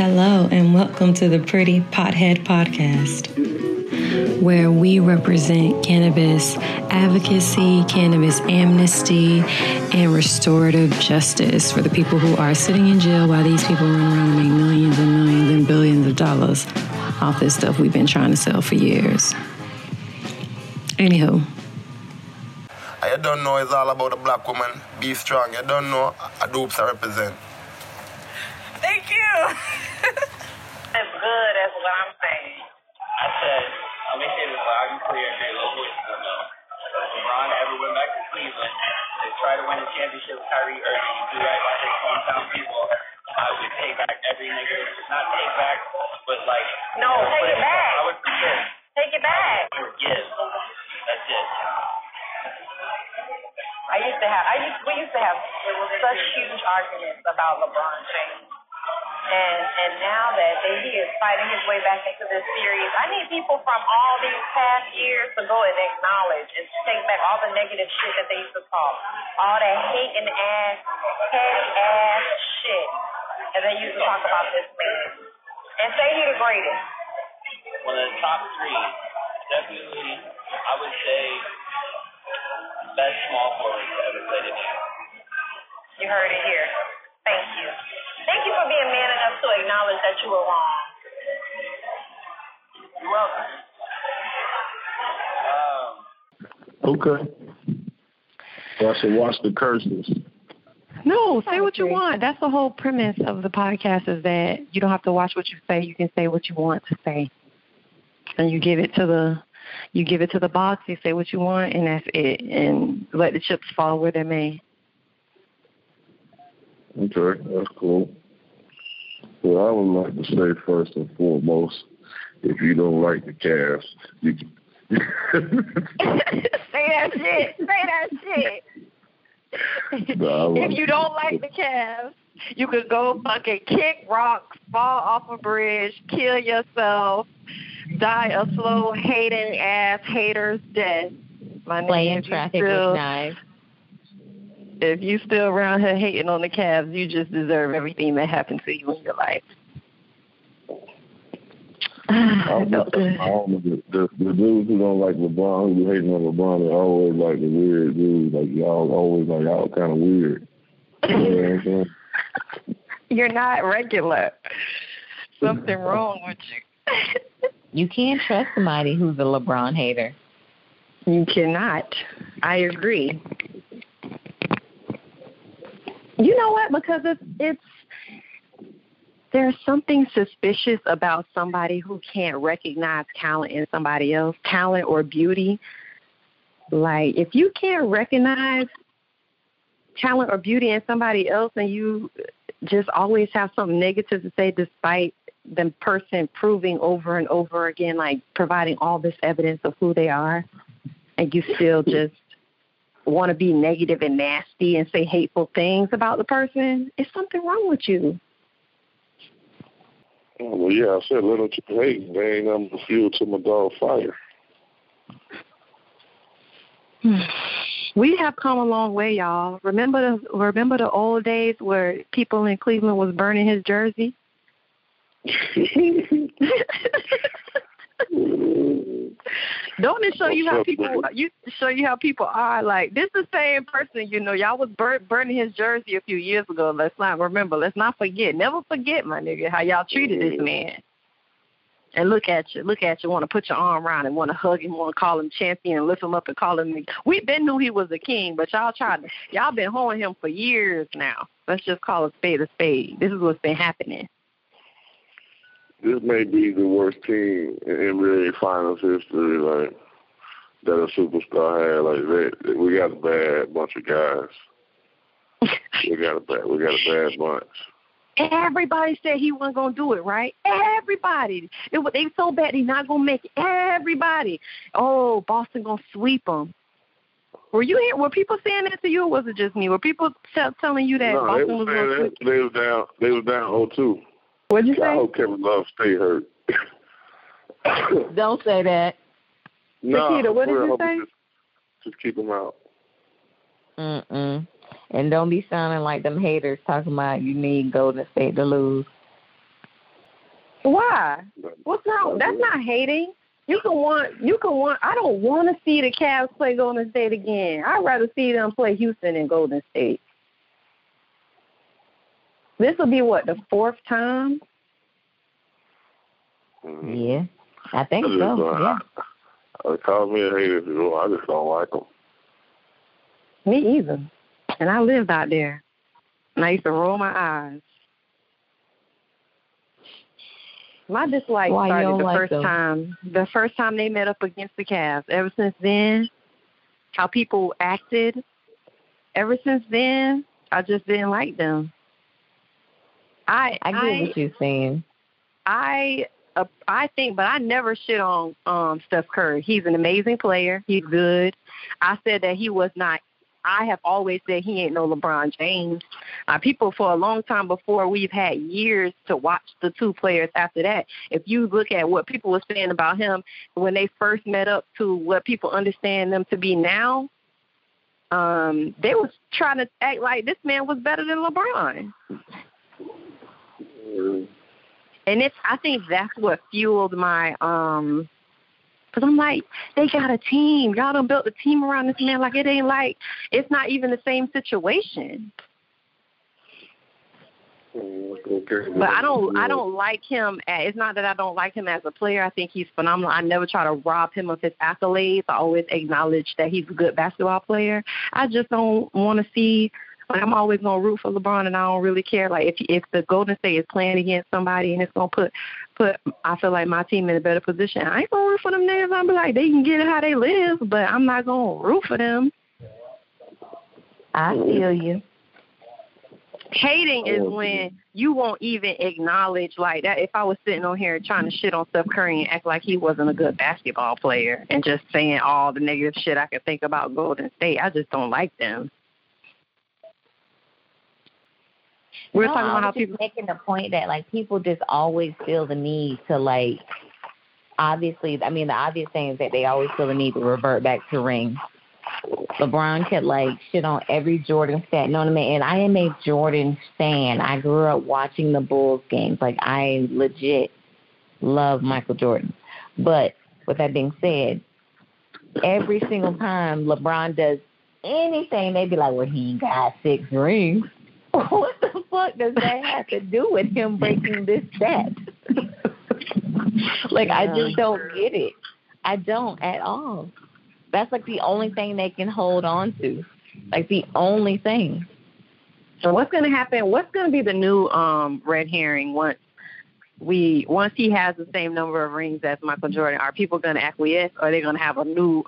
Hello and welcome to the Pretty Pothead Podcast, where we represent cannabis advocacy, cannabis amnesty, and restorative justice for the people who are sitting in jail while these people run around and make millions and millions and billions of dollars off this stuff we've been trying to sell for years. Anywho. I don't know, it's all about a black woman. Be strong. You don't know, Adoops I represent. Thank you. That's good. That's what I'm saying. I said, I'll make sure this loud and clear and their little voices will know. LeBron ever went back to Cleveland to try to win a championship with Kyrie Irving and do right by his hometown people, I would take back every nigga. Not take back, but like... No, you know, take it back. I would forgive. Take it back. I would forgive. That's it. We used to have such huge arguments about LeBron James. And now that he is fighting his way back into this series, I need people from all these past years to go and acknowledge and take back all the negative shit that they used to talk. All that hate and ass, petty ass shit that they used to talk about this man. And say he the greatest. One of the top three, definitely, I would say, best small forward to ever play the game. You heard it here. Thank you. Thank you for being man enough to acknowledge that you were wrong. You're welcome. Okay. Y'all should watch the curses. No, say what you want. That's the whole premise of the podcast is that you don't have to watch what you say. You can say what you want to say. And you give it to the box, you say what you want, and that's it. And let the chips fall where they may. Okay, that's cool. Well, I would like to say first and foremost, if you don't like the Cavs, you can... Say that shit. Say that shit. No, if you don't like the Cavs, you could go fucking kick rocks, fall off a bridge, kill yourself, die a slow, hating ass hater's death. My name is traffic with knives. If you still around here hating on the Cavs, you just deserve everything that happened to you in your life. The dudes who don't like LeBron, who hating on LeBron, are always like the weird dudes. Like y'all always like y'all kind of weird. You know what I'm saying? You're not regular. Something wrong with you. You can't trust somebody who's a LeBron hater. You cannot. I agree. You know what? Because it's there's something suspicious about somebody who can't recognize talent in somebody else, talent or beauty. Like, if you can't recognize talent or beauty in somebody else and you just always have something negative to say despite the person proving over and over again, like providing all this evidence of who they are, and you still just want to be negative and nasty and say hateful things about the person, it's something wrong with you. Oh, well, yeah, I said little too late. They ain't nothing but fuel to my dog fire. We have come a long way, y'all. Remember the old days where people in Cleveland was burning his jersey? Don't it show you how people are? Like, this is the same person, you know. Y'all was burning his jersey a few years ago. Let's not forget. Never forget, my nigga, how y'all treated this man. And look at you, want to put your arm around him, want to hug him, want to call him champion and lift him up and call him. We been knew he was a king, but y'all been holding him for years now. Let's just call a spade a spade. This is what's been happening. This may be the worst team in NBA Finals history, like, that a superstar had. Like, we got a bad bunch of guys. We got a bad bunch. Everybody said he wasn't going to do it, right? Everybody. They so bad he's not going to make it. Everybody. Oh, Boston going to sweep them. Were you here? Were people saying that to you, or was it just me? Were people telling you that Boston was going to sweep them? They was down 0-2. What'd you say? I hope Kevin Love stay hurt. Don't say that. No, Nikita, what did you say? Just keep him out. And don't be sounding like them haters talking about you need Golden State to lose. Why? What's wrong? That's not hating. You can want. I don't want to see the Cavs play Golden State again. I'd rather see them play Houston and Golden State. This will be what, the fourth time? Mm-hmm. Yeah, I think so. Yeah. Call me a hater if you want. I just don't like them. Me either. And I lived out there, and I used to roll my eyes. My dislike started the first time they met up against the Cavs. Ever since then, how people acted, ever since then, I just didn't like them. I get what you're saying. I think, but I never shit on Steph Curry. He's an amazing player. He's good. I said that he was not. I have always said he ain't no LeBron James. People for a long time before, we've had years to watch the two players after that. If you look at what people were saying about him when they first met up to what people understand them to be now, they was trying to act like this man was better than LeBron. And I think that's what fueled my – because I'm like, they got a team. Y'all done built a team around this man. Like, it's not even the same situation. But I don't like him. It's not that I don't like him as a player. I think he's phenomenal. I never try to rob him of his accolades. I always acknowledge that he's a good basketball player. I just don't want to see, like, I'm always going to root for LeBron, and I don't really care. Like, if the Golden State is playing against somebody and it's going to put I feel like my team in a better position, I ain't going to root for them niggas. I'm be like, they can get it how they live, but I'm not going to root for them. I feel you. Hating is when you won't even acknowledge, like, that. If I was sitting on here trying to shit on Steph Curry and act like he wasn't a good basketball player and just saying all the negative shit I could think about Golden State, I just don't like them. We're talking about how people making the point that, like, people just always feel the need to, like, obviously, I mean, the obvious thing is that they always feel the need to revert back to rings. LeBron could, like, shit on every Jordan stat, you know what I mean? And I am a Jordan fan. I grew up watching the Bulls games. Like, I legit love Michael Jordan. But with that being said, every single time LeBron does anything, they be like, well, he ain't got 6 rings. What the fuck does that have to do with him breaking this stat? Like, I just don't get it. I don't at all. That's, like, the only thing they can hold on to. Like, the only thing. So what's going to happen? What's going to be the new red herring once he has the same number of rings as Michael Jordan? Are people going to acquiesce, or are they going to have a new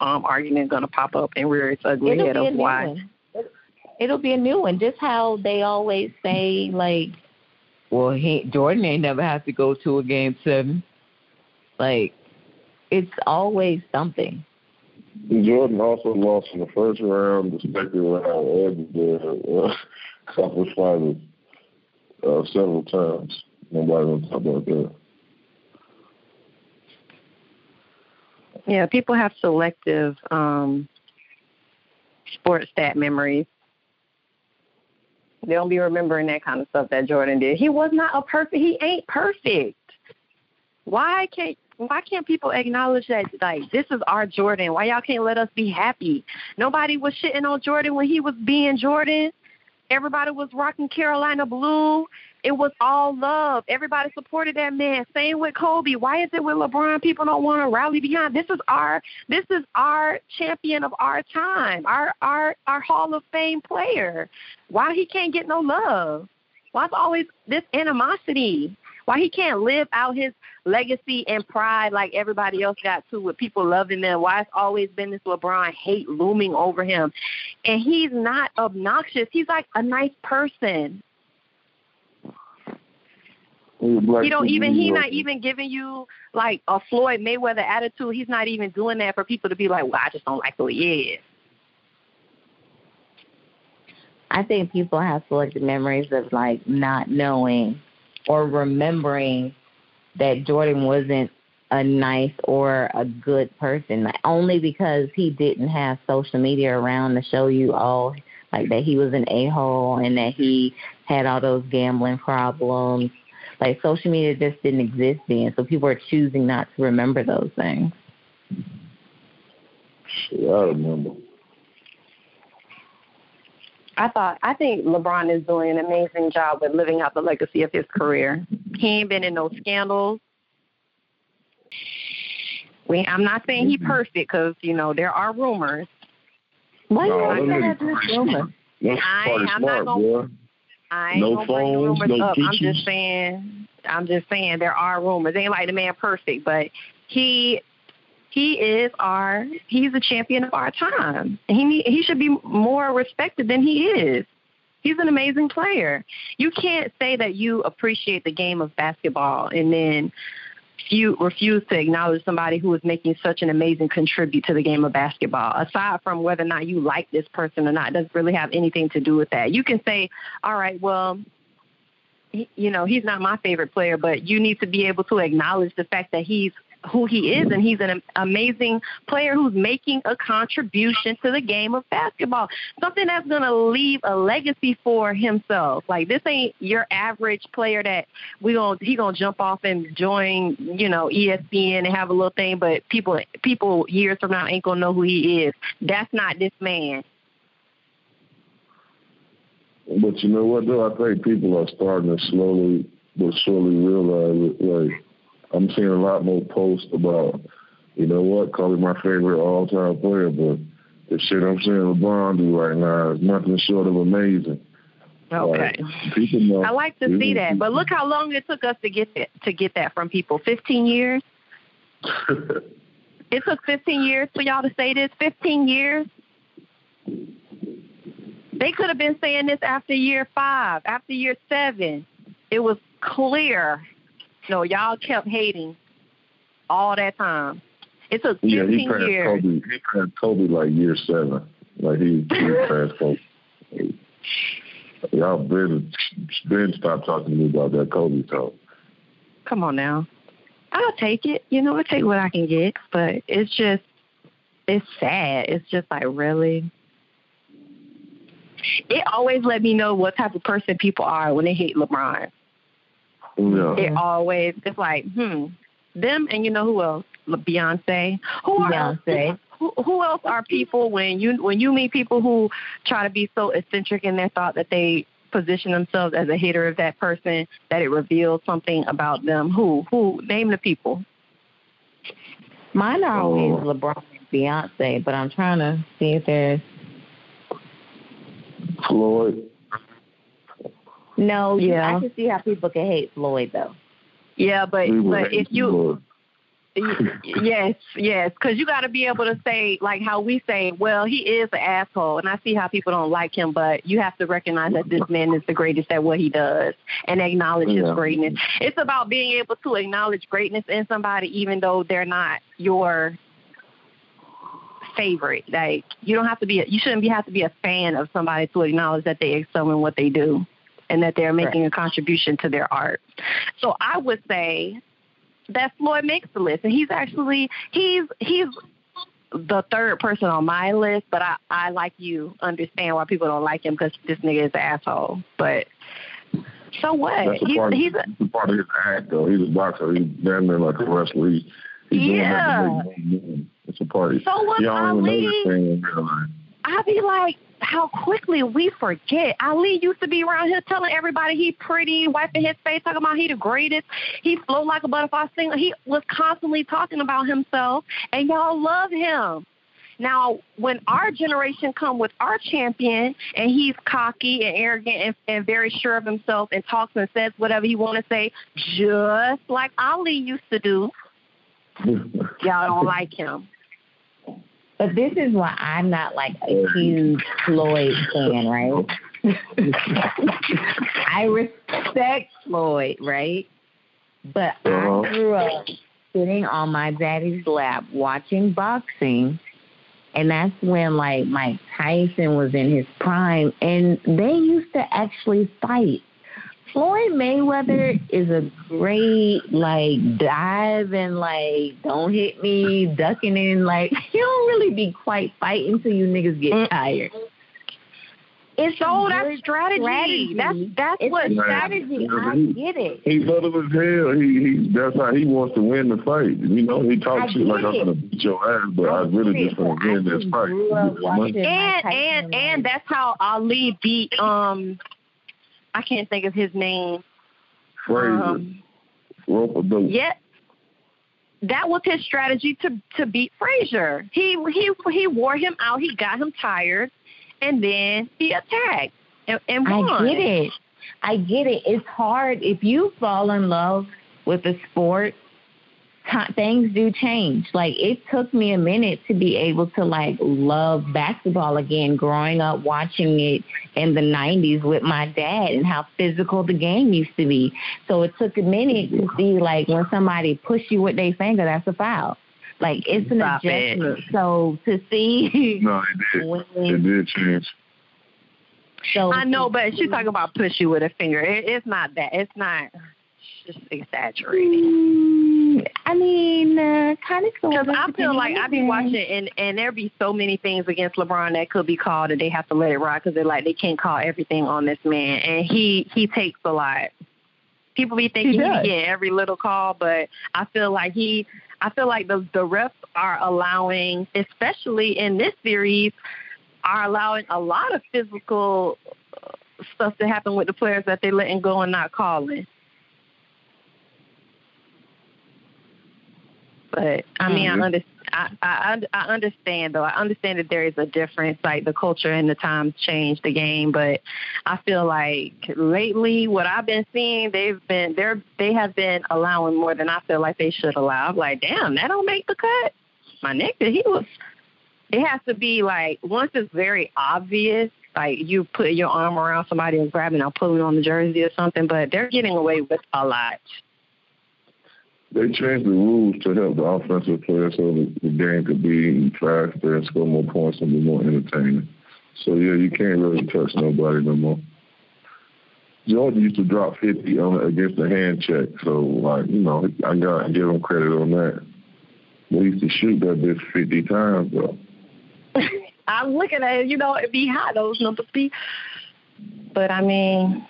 argument going to pop up and rear its ugly head of why? It'll be a new one, just how they always say, like, well, Jordan ain't never have to go to a Game 7. Like, it's always something. Jordan also lost in the first round, the second round, and the conference finals several times. Nobody wants to talk about that. Yeah, people have selective sports stat memories. They don't be remembering that kind of stuff that Jordan did. He was not he ain't perfect. Why can't people acknowledge that, like, this is our Jordan? Why y'all can't let us be happy? Nobody was shitting on Jordan when he was being Jordan. Everybody was rocking Carolina blue. It was all love. Everybody supported that man. Same with Kobe. Why is it with LeBron people don't want to rally behind? This is our champion of our time, our Hall of Fame player. Why he can't get no love? Why it's always this animosity? Why he can't live out his legacy and pride like everybody else got to, with people loving them? Why it's always been this LeBron hate looming over him? And he's not obnoxious. He's like a nice person. He's not even giving you, like, a Floyd Mayweather attitude. He's not even doing that for people to be like, well, I just don't like who he is. I think people have selective memories of, like, not knowing or remembering that Jordan wasn't a nice or a good person, like, only because he didn't have social media around to show you all, like, that he was an a-hole and that he had all those gambling problems Like, social media just didn't exist then, so people are choosing not to remember those things. Shit, I remember. I think LeBron is doing an amazing job with living out the legacy of his career. He ain't been in no scandals. I'm not saying he perfect because, you know, there are rumors. Why you not have this rumor? I'm not going to bring rumors up. I'm just saying there are rumors. Ain't like the man perfect, but he's a champion of our time. He should be more respected than he is. He's an amazing player. You can't say that you appreciate the game of basketball and then you refuse to acknowledge somebody who is making such an amazing contribute to the game of basketball. Aside from whether or not you like this person or not, it doesn't really have anything to do with that. You can say, all right, well, you know, he's not my favorite player, but you need to be able to acknowledge the fact that he's who he is, and he's an amazing player who's making a contribution to the game of basketball, something that's going to leave a legacy for himself. Like, this ain't your average player that he going to jump off and join, you know, ESPN and have a little thing, but people years from now ain't going to know who he is. That's not this man. But you know what, though? I think people are starting to slowly but surely realize it, like, I'm seeing a lot more posts about, you know what, Kobe my favorite all-time player, but the shit I'm seeing LeBron do right now is nothing short of amazing. Okay. I like to see that, but look how long it took us to get that from people. 15 years? It took 15 years for y'all to say this? 15 years? They could have been saying this after year 5, after year 7. It was clear. No, y'all kept hating all that time. It took 15 years. He passed Kobe like year 7. Like, he passed Kobe. Y'all been stopped talking to me about that Kobe talk. Come on now. I'll take it. You know, I'll take what I can get. But it's just, it's sad. It's just like, really? It always let me know what type of person people are when they hate LeBron. No. It's like, them and you know who else? Beyonce. Who else are people when you meet people who try to be so eccentric in their thought that they position themselves as a hater of that person, that it reveals something about them? Who? Name the people. Mine are always LeBron and Beyonce, but I'm trying to see if there's Floyd. No, yeah. I can see how people can hate Floyd, though. Yeah, but if you... Yes, because you got to be able to say, like how we say, well, he is an asshole, and I see how people don't like him, but you have to recognize that this man is the greatest at what he does and acknowledge his greatness. It's about being able to acknowledge greatness in somebody even though they're not your favorite. Like, you shouldn't have to be a fan of somebody to acknowledge that they excel in what they do and that they're making a contribution to their art. So I would say that Floyd makes the list, and he's actually he's the third person on my list, but I like you understand why people don't like him because this nigga is an asshole. But so what? That's he's a part of his act, though. He's a boxer. He's damn near like a wrestler. He's doing that. It's a party. So what's Ali? I be like, how quickly we forget. Ali used to be around here telling everybody he pretty, wiping his face, talking about he the greatest. He flow like a butterfly singer. He was constantly talking about himself, and y'all love him. Now, when our generation come with our champion, and he's cocky and arrogant and very sure of himself and talks and says whatever he want to say, just like Ali used to do, y'all don't like him. But this is why I'm not, like, a huge Floyd fan, right? I respect Floyd, right? But I grew up sitting on my daddy's lap watching boxing, and that's when, like, Mike Tyson was in his prime, and they used to actually fight. Floyd Mayweather is a great, like, dive and, like, don't hit me, ducking in. Like, he don't really be quite fighting till you niggas get tired. It's all that strategy. That's what strategy. I get it. He's little as hell. That's how he wants to win the fight. You know, he talks shit like I'm gonna beat your ass, but I really just want to win this fight. And that's how Ali beat I can't think of his name. Frazier. Yeah. That was his strategy to beat Frazier. He wore him out. He got him tired, and then he attacked and won. I get it. It's hard. If you fall in love with a sport, things do change. Like, it took me a minute to be able to, like, love basketball again, growing up watching it in the 90s with my dad and how physical the game used to be. So it took a minute to see, like, when somebody push you with their finger, that's a foul. Like, it's an adjustment. So to see... No, it did. It did change. So I know, but she's talking about push you with a finger. It's not that. It's not... just exaggerating. I mean, kind of. Because I feel like I be watching, and there be so many things against LeBron that could be called, and they have to let it ride because they're like, they can't call everything on this man, and he takes a lot. People be thinking he get every little call, but I feel like the refs are allowing, especially in this series, are allowing a lot of physical stuff to happen with the players that they letting go and not calling. But I mean, I understand though. I understand that there is a difference, like the culture and the times change the game. But I feel like lately, what I've been seeing, they have been allowing more than I feel like they should allow. I'm like, damn, that don't make the cut, my nigga. It has to be like, once it's very obvious, like you put your arm around somebody and grabbing or pulling on the jersey or something. But they're getting away with a lot. They changed the rules to help the offensive player so that the game could be faster and score more points and be more entertaining. So, yeah, you can't really touch nobody no more. Jordan used to drop 50 against the hand check. So, like, you know, I got to give him credit on that. We used to shoot that bitch 50 times, though. I'm looking at it, you know, it'd be hot, those numbers be. But, I mean...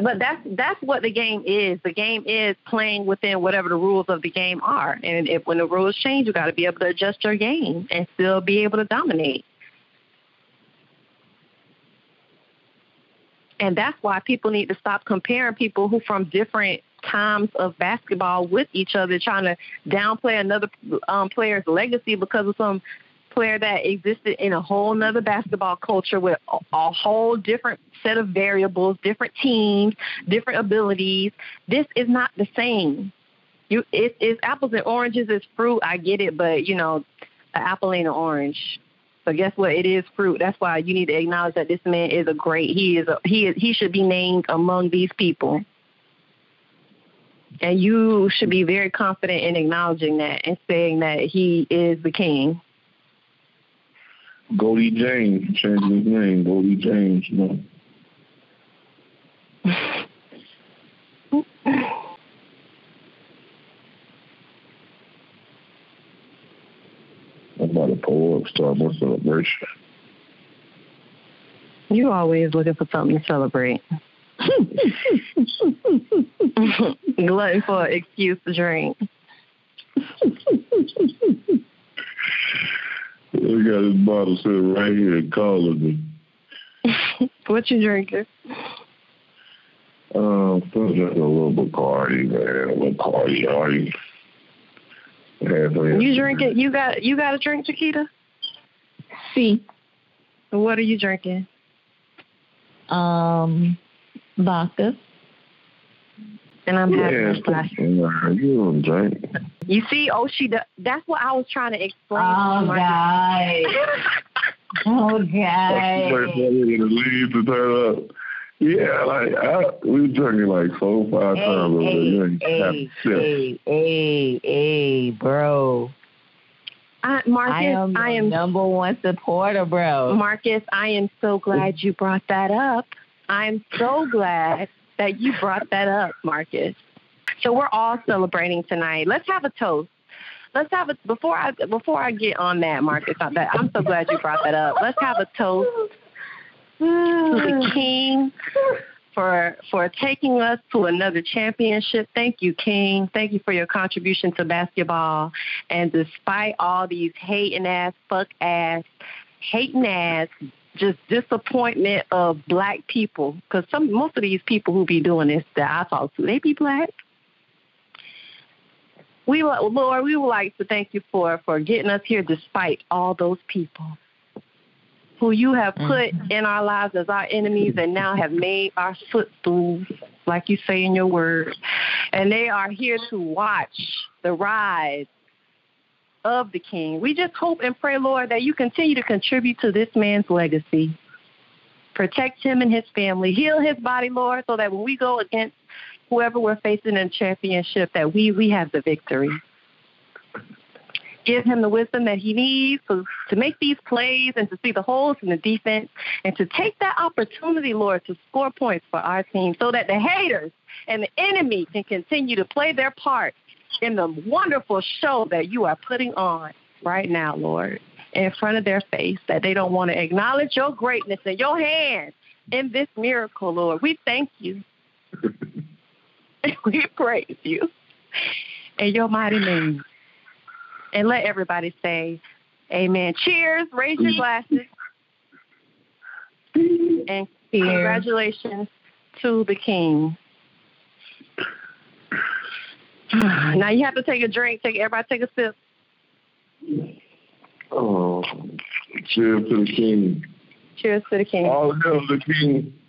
But that's what the game is. The game is playing within whatever the rules of the game are. And when the rules change, you got to be able to adjust your game and still be able to dominate. And that's why people need to stop comparing people who from different times of basketball with each other, trying to downplay another player's legacy because of some player that existed in a whole nother basketball culture with a whole different set of variables, different teams, different abilities. This is not the same. It's apples and oranges. It's fruit. I get it, but, you know, an apple ain't an orange. So guess what? It is fruit. That's why you need to acknowledge that this man is a great. He should be named among these people. And you should be very confident in acknowledging that and saying that he is the king. Goldie James, changed his name. Goldie James, you know. I'm about to pull up, start my celebration. You always looking for something to celebrate. Glutton for an excuse to drink. We got this bottle sitting right here and calling me. What you drinking? I'm drinking a little Bacardi, man. Bacardi. You drinking? You got a drink, Chiquita? See. What are you drinking? Vodka. And I'm having plastic. You don't drink. You see, that's what I was trying to explain. Oh, God. Yeah, like, we were drinking like 4 or 5 times over there. Hey, bro. Marcus, I am number one supporter, bro. Marcus, I am so glad you brought that up. I'm so glad that you brought that up, Marcus. So we're all celebrating tonight. Let's have a toast. Before I get on that, Marcus, I'm so glad you brought that up. Let's have a toast the King, for taking us to another championship. Thank you, King. Thank you for your contribution to basketball. And despite all these hating-ass, fuck-ass, hating-ass, just disappointment of black people, because most of these people who be doing this that I talk to, they be black. Lord, we would like to thank you for getting us here despite all those people who you have put in our lives as our enemies and now have made our footstools, like you say in your word. And they are here to watch the rise of the King. We just hope and pray, Lord, that you continue to contribute to this man's legacy. Protect him and his family. Heal his body, Lord, so that when we go against whoever we're facing in championship, that we have the victory. Give him the wisdom that he needs to make these plays and to see the holes in the defense and to take that opportunity, Lord, to score points for our team so that the haters and the enemy can continue to play their part in the wonderful show that you are putting on right now, Lord, in front of their face, that they don't want to acknowledge your greatness and your hand in this miracle, Lord. We thank you. We praise you in your mighty name. And let everybody say amen. Cheers. Raise your glasses. And congratulations to the King. Now you have to take a drink. Everybody take a sip. Oh, cheers to the King. Cheers to the King. All hail the King.